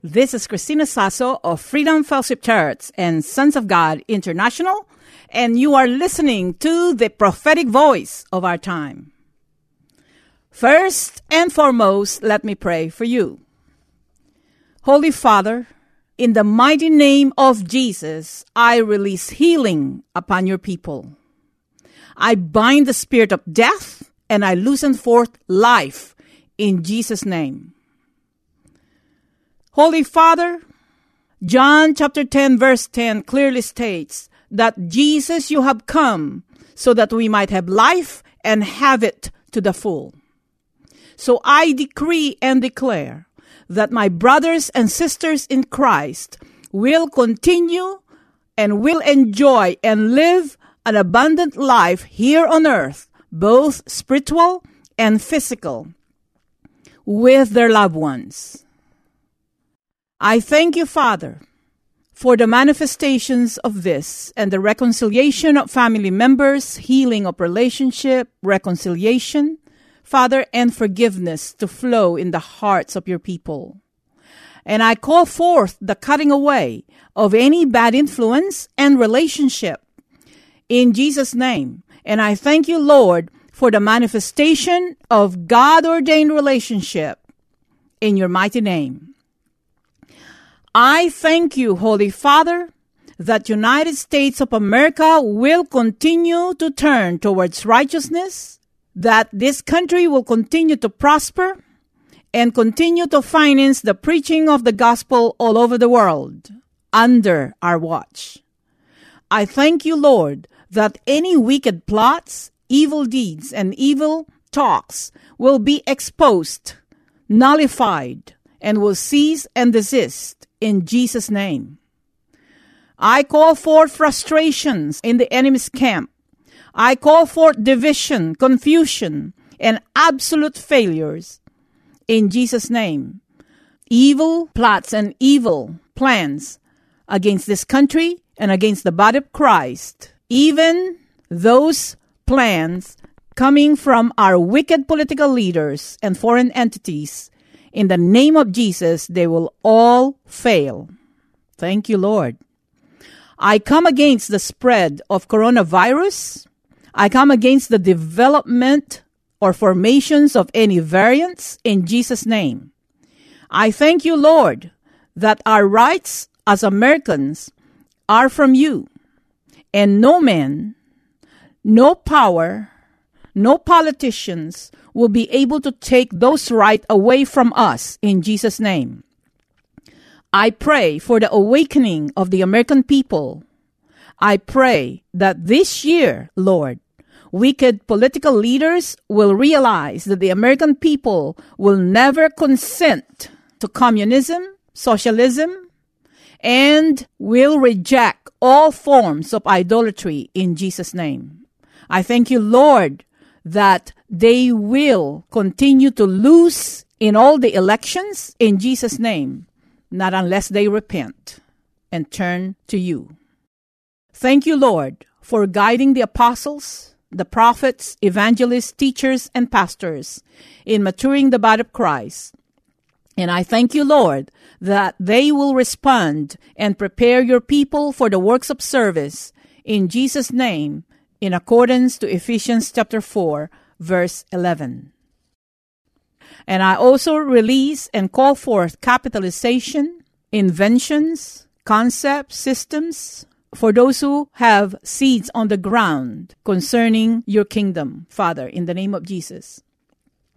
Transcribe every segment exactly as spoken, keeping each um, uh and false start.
This is Christina Sasso of Freedom Fellowship Church and Sons of God International, and you are listening to the prophetic voice of our time. First and foremost, let me pray for you. Holy Father, in the mighty name of Jesus, I release healing upon your people. I bind the spirit of death, and I loosen forth life in Jesus' name. Holy Father, John chapter ten verse ten clearly states that Jesus, you have come so that we might have life and have it to the full. So I decree and declare that my brothers and sisters in Christ will continue and will enjoy and live an abundant life here on earth, both spiritual and physical, with their loved ones. I thank you, Father, for the manifestations of this and the reconciliation of family members, healing of relationship, reconciliation, Father, and forgiveness to flow in the hearts of your people. And I call forth the cutting away of any bad influence and relationship in Jesus' name. And I thank you, Lord, for the manifestation of God-ordained relationship in your mighty name. I thank you, Holy Father, that United States of America will continue to turn towards righteousness, that this country will continue to prosper and continue to finance the preaching of the gospel all over the world under our watch. I thank you, Lord, that any wicked plots, evil deeds, and evil talks will be exposed, nullified, and will cease and desist. In Jesus' name, I call forth frustrations in the enemy's camp. I call forth division, confusion, and absolute failures. In Jesus' name, evil plots and evil plans against this country and against the body of Christ, even those plans coming from our wicked political leaders and foreign entities, in the name of Jesus, they will all fail. Thank you, Lord. I come against the spread of coronavirus. I come against the development or formations of any variants in Jesus' name. I thank you, Lord, that our rights as Americans are from you. And no man, no power, no politicians will be able to take those rights away from us in Jesus' name. I pray for the awakening of the American people. I pray that this year, Lord, wicked political leaders will realize that the American people will never consent to communism, socialism, and will reject all forms of idolatry in Jesus' name. I thank you, Lord, that they will continue to lose in all the elections in Jesus' name, not unless they repent and turn to you. Thank you, Lord, for guiding the apostles, the prophets, evangelists, teachers, and pastors in maturing the body of Christ. And I thank you, Lord, that they will respond and prepare your people for the works of service in Jesus' name, in accordance to Ephesians chapter four, verse eleven. And I also release and call forth capitalization, inventions, concepts, systems for those who have seeds on the ground concerning your kingdom, Father, in the name of Jesus.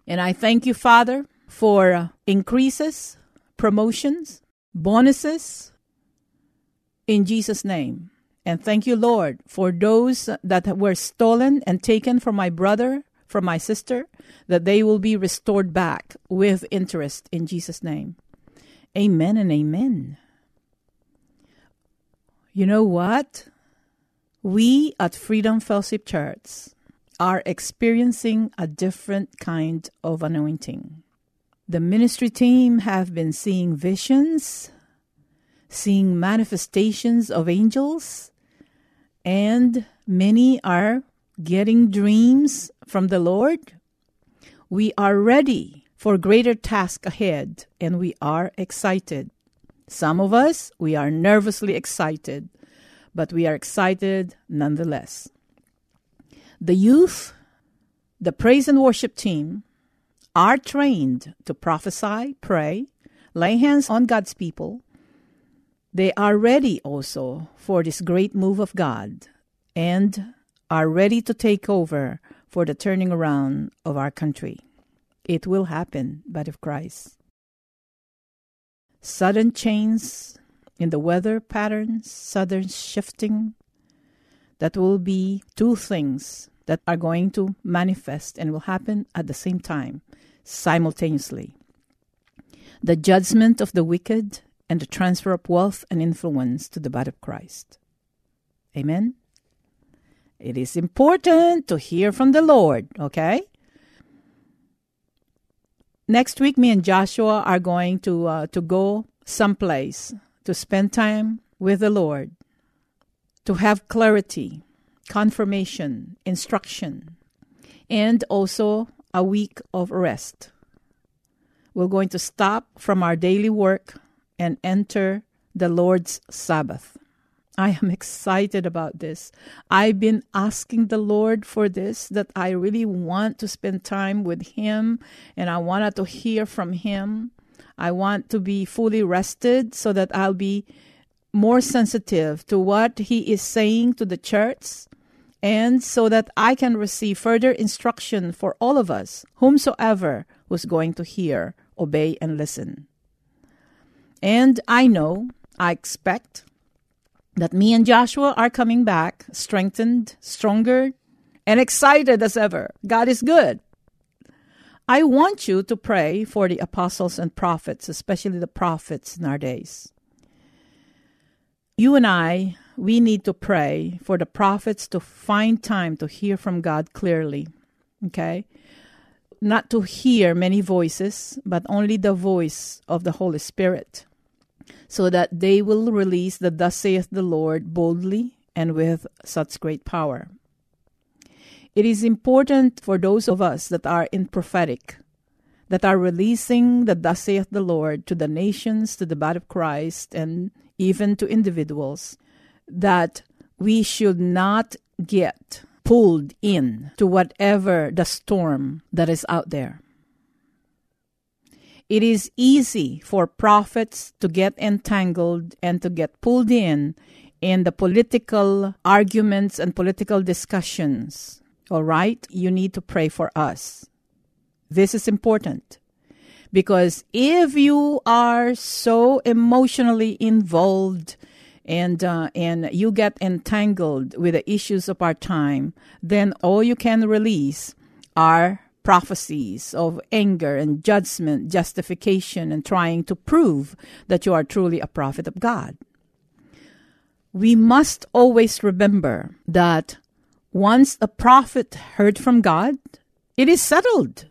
And I thank you, Father, for increases, promotions, bonuses in Jesus' name. And thank you, Lord, for those that were stolen and taken from my brother, from my sister, that they will be restored back with interest in Jesus' name. Amen and amen. You know what? We at Freedom Fellowship Church are experiencing a different kind of anointing. The ministry team have been seeing visions, seeing manifestations of angels, and many are getting dreams from the Lord. We are ready for greater tasks ahead, and we are excited. Some of us, we are nervously excited, but we are excited nonetheless. The youth, the praise and worship team, are trained to prophesy, pray, lay hands on God's people. They are ready also for this great move of God and are ready to take over for the turning around of our country. It will happen, but of Christ. Sudden changes in the weather patterns, sudden shifting, that will be two things that are going to manifest and will happen at the same time, simultaneously. The judgment of the wicked and the transfer of wealth and influence to the body of Christ. Amen? It is important to hear from the Lord, okay? Next week, me and Joshua are going to uh, to go someplace to spend time with the Lord, to have clarity, confirmation, instruction, and also a week of rest. We're going to stop from our daily work and enter the Lord's Sabbath. I am excited about this. I've been asking the Lord for this, that I really want to spend time with Him, and I wanted to hear from Him. I want to be fully rested so that I'll be more sensitive to what He is saying to the church, and so that I can receive further instruction for all of us, whomsoever was going to hear, obey, and listen. And I know, I expect that me and Joshua are coming back strengthened, stronger, and excited as ever. God is good. I want you to pray for the apostles and prophets, especially the prophets in our days. You and I, we need to pray for the prophets to find time to hear from God clearly, okay? Not to hear many voices, but only the voice of the Holy Spirit, so that they will release the thus saith the Lord boldly and with such great power. It is important for those of us that are in prophetic, that are releasing the thus saith the Lord to the nations, to the body of Christ, and even to individuals, that we should not get pulled in to whatever the storm that is out there. It is easy for prophets to get entangled and to get pulled in in the political arguments and political discussions. All right? You need to pray for us. This is important, because if you are so emotionally involved and uh, and you get entangled with the issues of our time, then all you can release are prophecies of anger and judgment, justification, and trying to prove that you are truly a prophet of God. We must always remember that once a prophet heard from God, it is settled.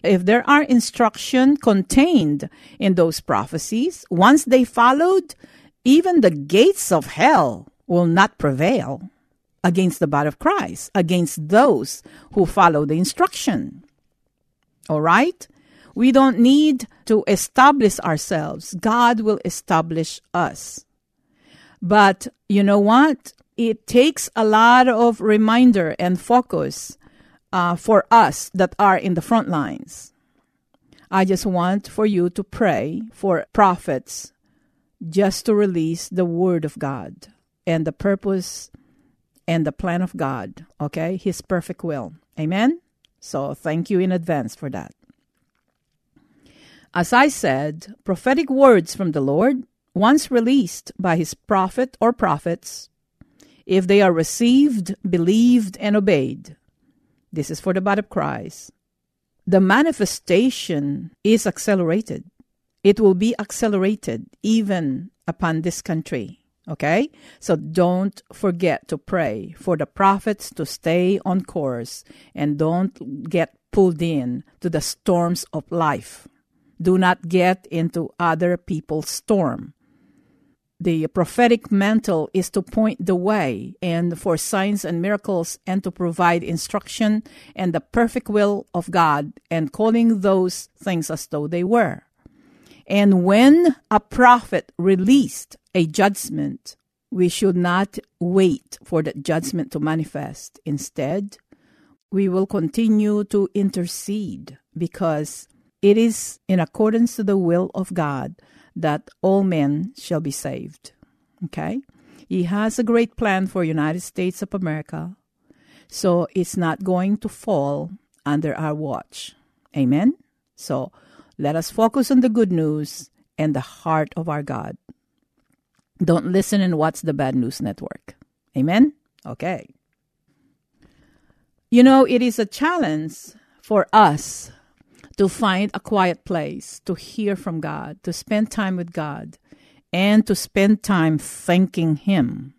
If there are instructions contained in those prophecies, once they followed, even the gates of hell will not prevail against the body of Christ, against those who follow the instruction. All right? We don't need to establish ourselves. God will establish us. But you know what? It takes a lot of reminder and focus uh, for us that are in the front lines. I just want for you to pray for prophets just to release the word of God and the purpose and the plan of God, okay? His perfect will. Amen? So thank you in advance for that. As I said, prophetic words from the Lord, once released by His prophet or prophets, if they are received, believed, and obeyed, this is for the body of Christ, the manifestation is accelerated. It will be accelerated even upon this country. Okay? So don't forget to pray for the prophets to stay on course and don't get pulled in to the storms of life. Do not get into other people's storm. The prophetic mantle is to point the way and for signs and miracles and to provide instruction and the perfect will of God and calling those things as though they were. And when a prophet released a judgment, we should not wait for that judgment to manifest. Instead, we will continue to intercede because it is in accordance to the will of God that all men shall be saved. Okay? He has a great plan for United States of America, so it's not going to fall under our watch. Amen? So let us focus on the good news and the heart of our God. Don't listen and watch the Bad News Network. Amen? Okay. You know, it is a challenge for us to find a quiet place, to hear from God, to spend time with God, and to spend time thanking Him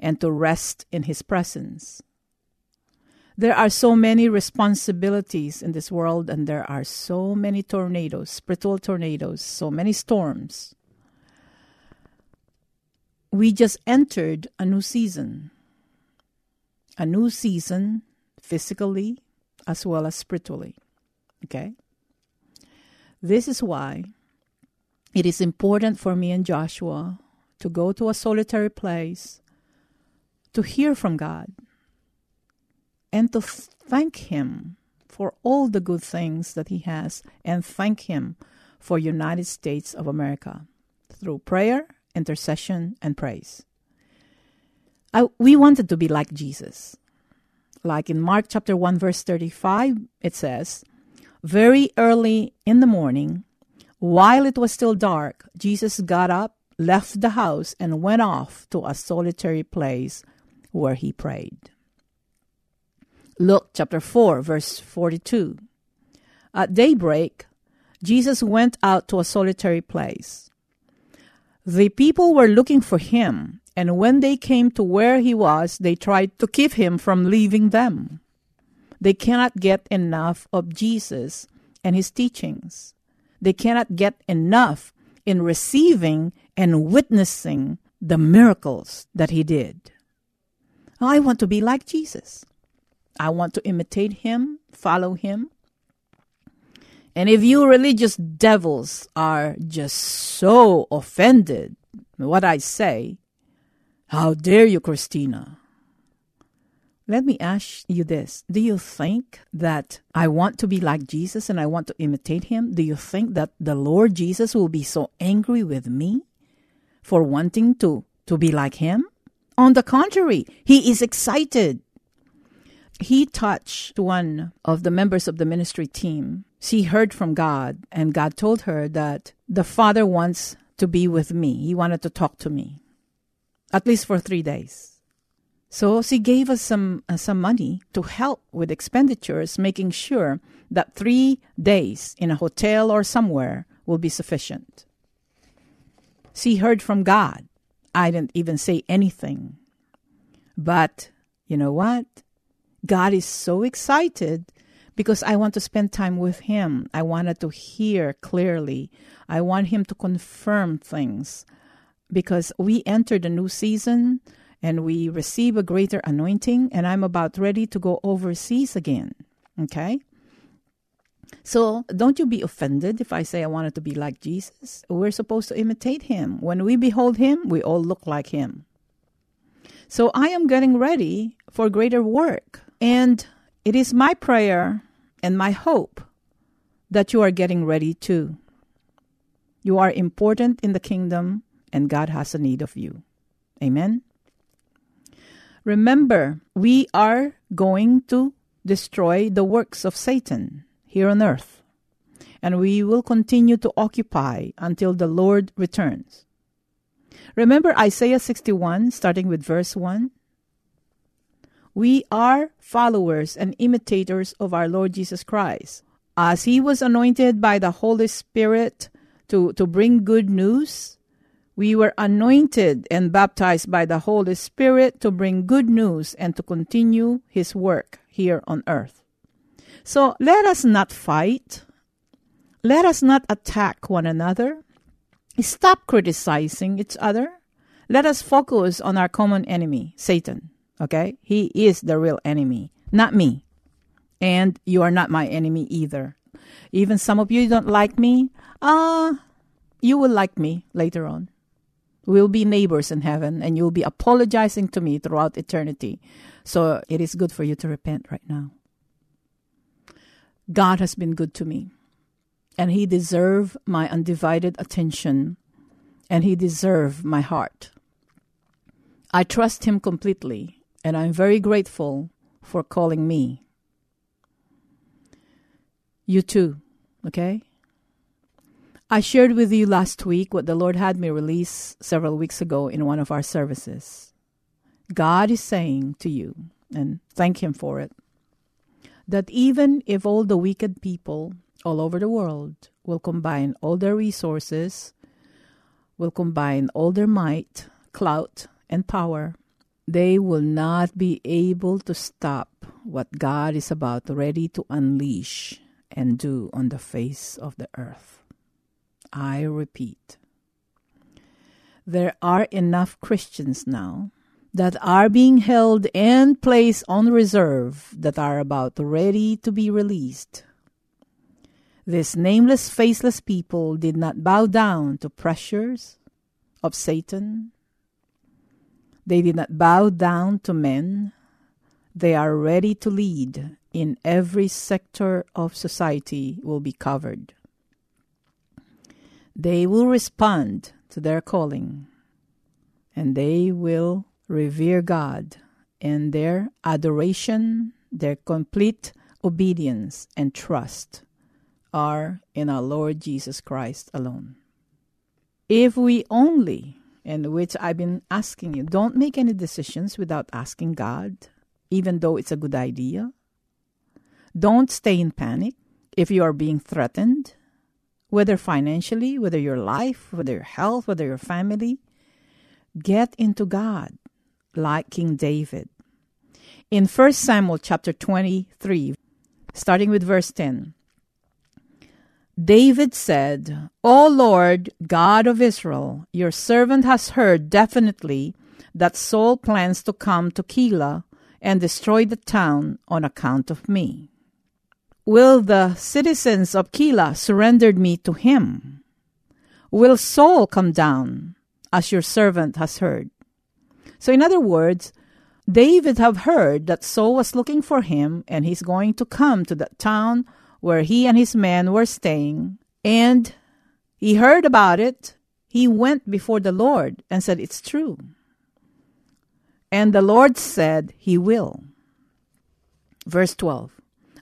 and to rest in His presence. There are so many responsibilities in this world, and there are so many tornadoes, spiritual tornadoes, so many storms. We just entered a new season, a new season physically as well as spiritually. Okay? This is why it is important for me and Joshua to go to a solitary place to hear from God and to thank Him for all the good things that He has and thank Him for United States of America through prayer, intercession, and praise. I, we wanted to be like Jesus. Like in Mark chapter one, verse thirty-five, it says, "Very early in the morning, while it was still dark, Jesus got up, left the house, and went off to a solitary place where he prayed." Luke chapter four, verse forty-two. At daybreak, Jesus went out to a solitary place. The people were looking for him, and when they came to where he was, they tried to keep him from leaving them. They cannot get enough of Jesus and his teachings. They cannot get enough in receiving and witnessing the miracles that he did. I want to be like Jesus. I want to imitate him, follow him. And if you religious devils are just so offended by what I say, how dare you, Christina? Let me ask you this. Do you think that I want to be like Jesus and I want to imitate him? Do you think that the Lord Jesus will be so angry with me for wanting to, to be like him? On the contrary, he is excited. He touched one of the members of the ministry team. She heard from God, and God told her that the Father wants to be with me. He wanted to talk to me, at least for three days. So she gave us some uh, some money to help with expenditures, making sure that three days in a hotel or somewhere will be sufficient. She heard from God. I didn't even say anything. But you know what? God is so excited because I want to spend time with him. I wanted to hear clearly. I want him to confirm things because we entered a new season and we receive a greater anointing, and I'm about ready to go overseas again, okay? So don't you be offended if I say I wanted to be like Jesus. We're supposed to imitate him. When we behold him, we all look like him. So I am getting ready for greater work, and it is my prayer and my hope that you are getting ready too. You are important in the kingdom, and God has a need of you. Amen? Remember, we are going to destroy the works of Satan here on earth, and we will continue to occupy until the Lord returns. Remember Isaiah sixty-one, starting with verse one. We are followers and imitators of our Lord Jesus Christ, as he was anointed by the Holy Spirit to, to bring good news. We were anointed and baptized by the Holy Spirit to bring good news and to continue His work here on earth. So let us not fight. Let us not attack one another. Stop criticizing each other. Let us focus on our common enemy, Satan. Okay? He is the real enemy, not me. And you are not my enemy either. Even some of you don't like me. Uh, you will like me later on. We'll be neighbors in heaven, and you'll be apologizing to me throughout eternity. So it is good for you to repent right now. God has been good to me, and He deserves my undivided attention, and He deserves my heart. I trust Him completely, and I'm very grateful for calling me. You too, okay? I shared with you last week what the Lord had me release several weeks ago in one of our services. God is saying to you, and thank Him for it, that even if all the wicked people all over the world will combine all their resources, will combine all their might, clout, and power, they will not be able to stop what God is about ready to unleash and do on the face of the earth. I repeat, there are enough Christians now that are being held and placed on reserve that are about ready to be released. These nameless, faceless people did not bow down to pressures of Satan. They did not bow down to men. They are ready to lead. In every sector of society will be covered. They will respond to their calling, and they will revere God, and their adoration, their complete obedience and trust are in our Lord Jesus Christ alone. If we only, and which I've been asking you, don't make any decisions without asking God, even though it's a good idea. Don't stay in panic if you are being threatened, whether financially, whether your life, whether your health, whether your family. Get into God like King David. In First Samuel chapter twenty-three, starting with verse ten, David said, O Lord, God of Israel, your servant has heard definitely that Saul plans to come to Keilah and destroy the town on account of me. Will the citizens of Keilah surrender me to him? Will Saul come down, as your servant has heard? So in other words, David have heard that Saul was looking for him, and he's going to come to the town where he and his men were staying. And he heard about it. He went before the Lord and said, it's true. And the Lord said, he will. Verse twelve.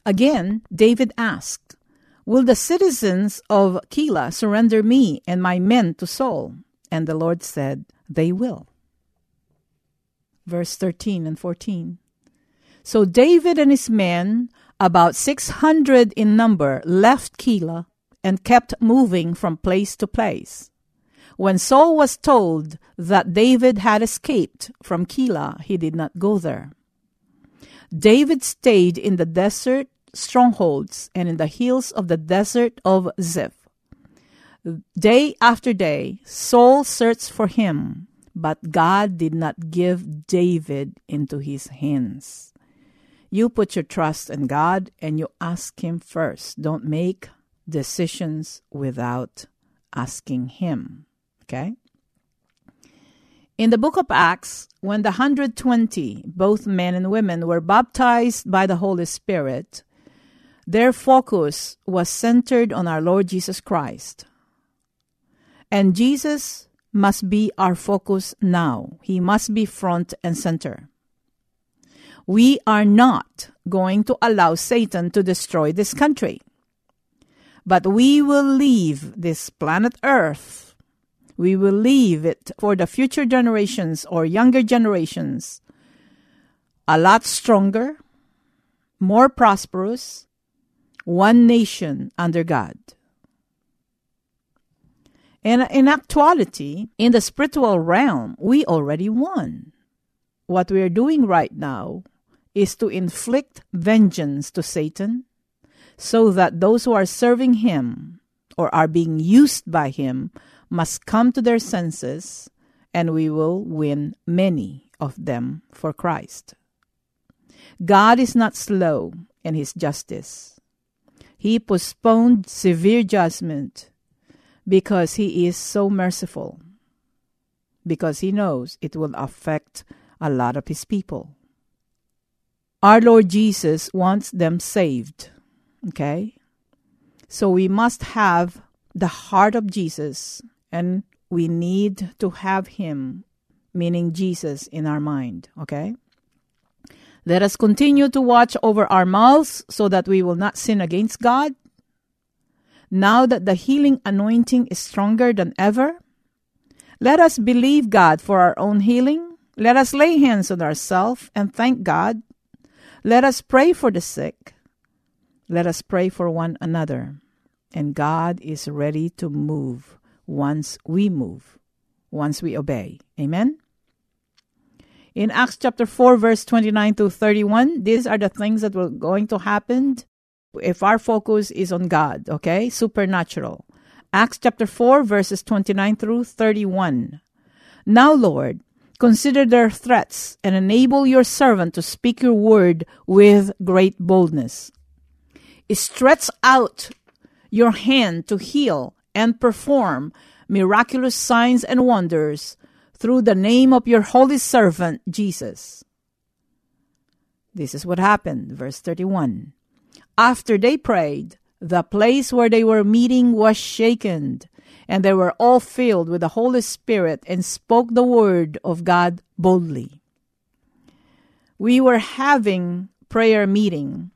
Again, David asked, will the citizens of Keilah surrender me and my men to Saul? And the Lord said, they will. Verse thirteen and fourteen. So David and his men, about six hundred in number, left Keilah and kept moving from place to place. When Saul was told that David had escaped from Keilah, he did not go there. David stayed in the desert strongholds and in the hills of the desert of Ziph. Day after day, Saul searched for him, but God did not give David into his hands. You put your trust in God and you ask Him first. Don't make decisions without asking Him. Okay? In the book of Acts, when the one hundred twenty, both men and women, were baptized by the Holy Spirit, their focus was centered on our Lord Jesus Christ. And Jesus must be our focus now. He must be front and center. We are not going to allow Satan to destroy this country, but we will leave this planet Earth. We will leave it for the future generations or younger generations a lot stronger, more prosperous, one nation under God. And in actuality, in the spiritual realm, we already won. What we are doing right now is to inflict vengeance to Satan so that those who are serving him or are being used by him must come to their senses, and we will win many of them for Christ. God is not slow in his justice. He postponed severe judgment because he is so merciful, because he knows it will affect a lot of his people. Our Lord Jesus wants them saved, okay? So we must have the heart of Jesus, and we need to have him, meaning Jesus, in our mind, okay? Let us continue to watch over our mouths so that we will not sin against God. Now that the healing anointing is stronger than ever, let us believe God for our own healing. Let us lay hands on ourselves and thank God. Let us pray for the sick. Let us pray for one another. And God is ready to move once we move, once we obey. Amen? In Acts chapter four, verse twenty-nine to thirty-one, these are the things that were going to happen if our focus is on God, okay? Supernatural. Acts chapter four, verses twenty-nine through thirty-one. Now, Lord, consider their threats and enable your servant to speak your word with great boldness. Stretch out your hand to heal and perform miraculous signs and wonders through the name of your holy servant, Jesus. This is what happened, verse thirty-one. After they prayed, the place where they were meeting was shaken, and they were all filled with the Holy Spirit and spoke the word of God boldly. We were having prayer meeting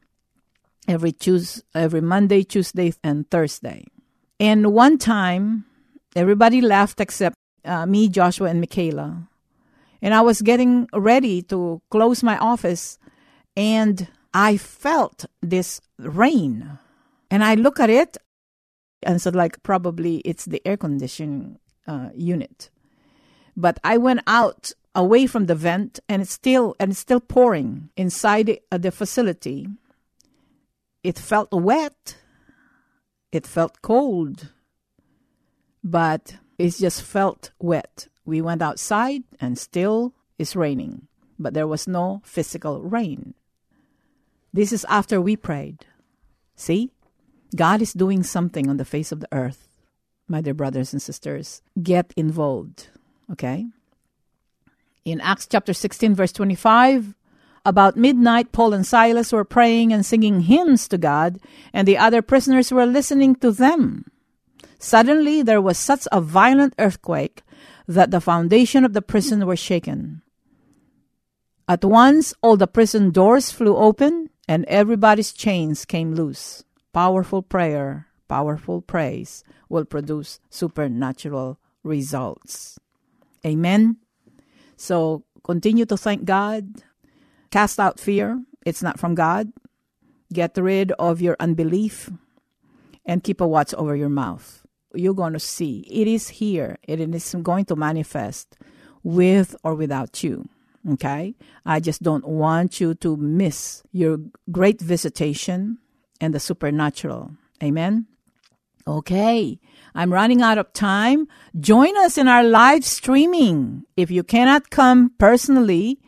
every Tuesday, every Monday, Tuesday, and Thursday. And one time, everybody left except uh, me, Joshua, and Michaela. And I was getting ready to close my office, and I felt this rain. And I look at it and said, like, probably it's the air conditioning uh, unit. But I went out away from the vent, and it's still and it's still pouring inside the, uh, the facility. It felt wet. It felt cold. But it just felt wet. We went outside, and still it's raining. But there was no physical rain. This is after we prayed. See? God is doing something on the face of the earth. My dear brothers and sisters, get involved. Okay? In Acts chapter sixteen, verse twenty-five, about midnight, Paul and Silas were praying and singing hymns to God, and the other prisoners were listening to them. Suddenly, there was such a violent earthquake that the foundation of the prison was shaken. At once, all the prison doors flew open, and everybody's chains came loose. Powerful prayer, powerful praise will produce supernatural results. Amen. So continue to thank God. Cast out fear. It's not from God. Get rid of your unbelief and keep a watch over your mouth. You're going to see. It is here. It is going to manifest with or without you. Okay? I just don't want you to miss your great visitation and the supernatural. Amen? Okay. I'm running out of time. Join us in our live streaming. If you cannot come personally,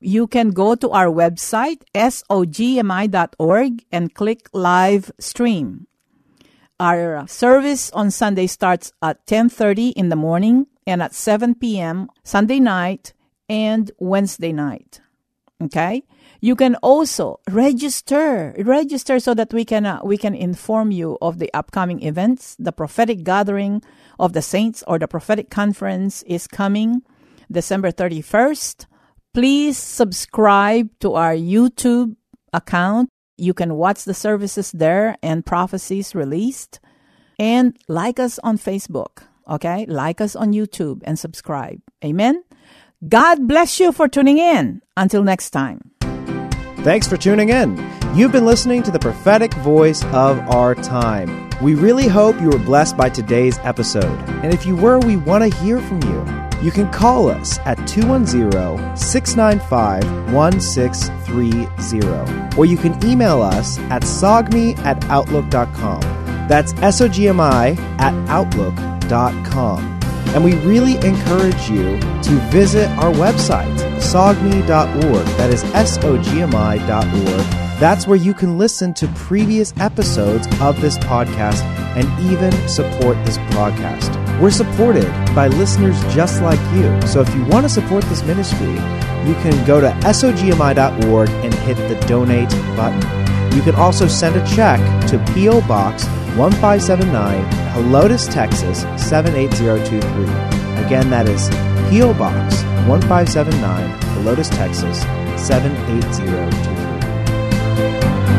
you can go to our website, S O G M I dot org, and click live stream. Our service on Sunday starts at ten thirty in the morning and at seven p.m. Sunday night and Wednesday night. Okay? You can also register, register so that we can uh, we can inform you of the upcoming events. The prophetic gathering of the saints or the prophetic conference is coming December thirty-first. Please subscribe to our YouTube account. You can watch the services there and prophecies released. And like us on Facebook, okay? Like us on YouTube and subscribe. Amen? God bless you for tuning in. Until next time. Thanks for tuning in. You've been listening to the prophetic voice of our time. We really hope you were blessed by today's episode. And if you were, we want to hear from you. You can call us at two one zero, six nine five, one six three zero. Or you can email us at sogmi at outlook dot com. That's S O G M I at outlook dot com. And we really encourage you to visit our website, sogmi dot org. That is S O G M I dot org. That's where you can listen to previous episodes of this podcast and even support this podcast. We're supported by listeners just like you. So if you want to support this ministry, you can go to S O G M I dot org and hit the donate button. You can also send a check to P O Box one five seven nine, Helotes, Texas seven eight zero two three. Again, that is P O Box one five seven nine, Helotes, Texas seven eight zero two three. Thank you.